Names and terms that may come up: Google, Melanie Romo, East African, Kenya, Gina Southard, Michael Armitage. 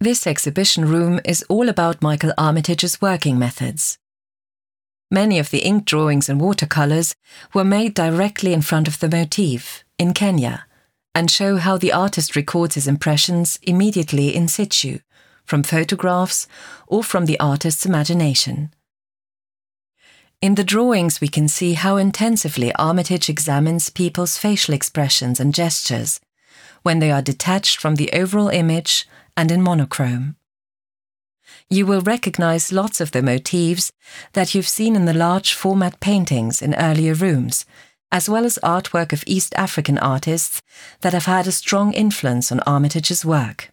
This exhibition room is all about Michael Armitage's working methods. Many of the ink drawings and watercolours were made directly in front of the motif, in Kenya, and show how the artist records his impressions immediately in situ, from photographs or from the artist's imagination. In the drawings we can see how intensively Armitage examines people's facial expressions and gestures when they are detached from the overall image and in monochrome. You will recognize lots of the motifs that you've seen in the large format paintings in earlier rooms, as well as artwork of East African artists that have had a strong influence on Armitage's work.